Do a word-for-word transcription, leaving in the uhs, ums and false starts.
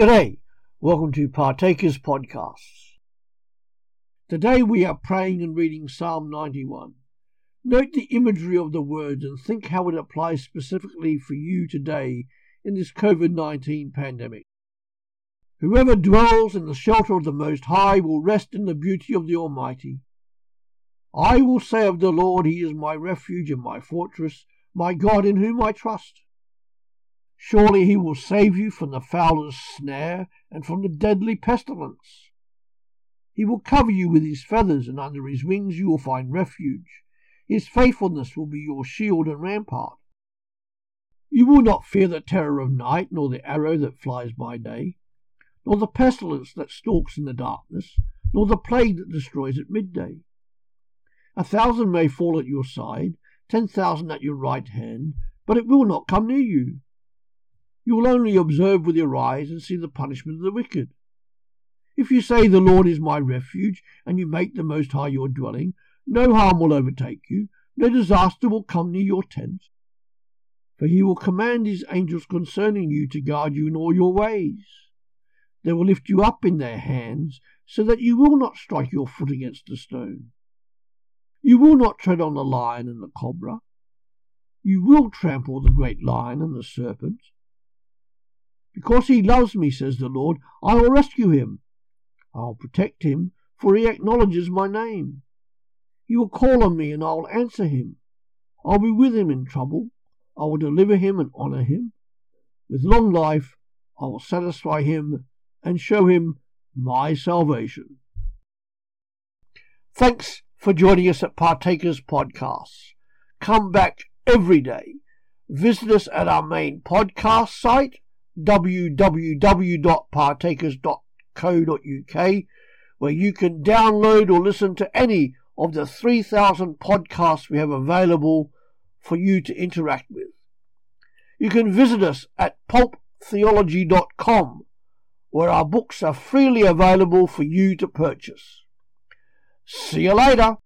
G'day, welcome to Partakers Podcasts. Today we are praying and reading Psalm ninety-one. Note the imagery of the words and think how it applies specifically for you today in this covid nineteen pandemic. Whoever dwells in the shelter of the Most High will rest in the beauty of the Almighty. I will say of the Lord, He is my refuge and my fortress, my God in whom I trust. Surely he will save you from the fowler's snare and from the deadly pestilence. He will cover you with his feathers, and under his wings you will find refuge. His faithfulness will be your shield and rampart. You will not fear the terror of night, nor the arrow that flies by day, nor the pestilence that stalks in the darkness, nor the plague that destroys at midday. A thousand may fall at your side, ten thousand at your right hand, but it will not come near you. You will only observe with your eyes and see the punishment of the wicked. If you say, the Lord is my refuge, and you make the Most High your dwelling, no harm will overtake you, no disaster will come near your tent. For he will command his angels concerning you to guard you in all your ways. They will lift you up in their hands, so that you will not strike your foot against a stone. You will not tread on the lion and the cobra. You will trample the great lion and the serpent. Because he loves me, says the Lord, I will rescue him. I will protect him, for he acknowledges my name. He will call on me, and I will answer him. I will be with him in trouble. I will deliver him and honor him. With long life I will satisfy him and show him my salvation. Thanks for joining us at Partakers Podcasts. Come back every day. Visit us at our main podcast site, w w w dot partakers dot co dot u k, where you can download or listen to any of the three thousand podcasts we have available for you to interact with. You can visit us at pulp theology dot com, where our books are freely available for you to purchase. See you later.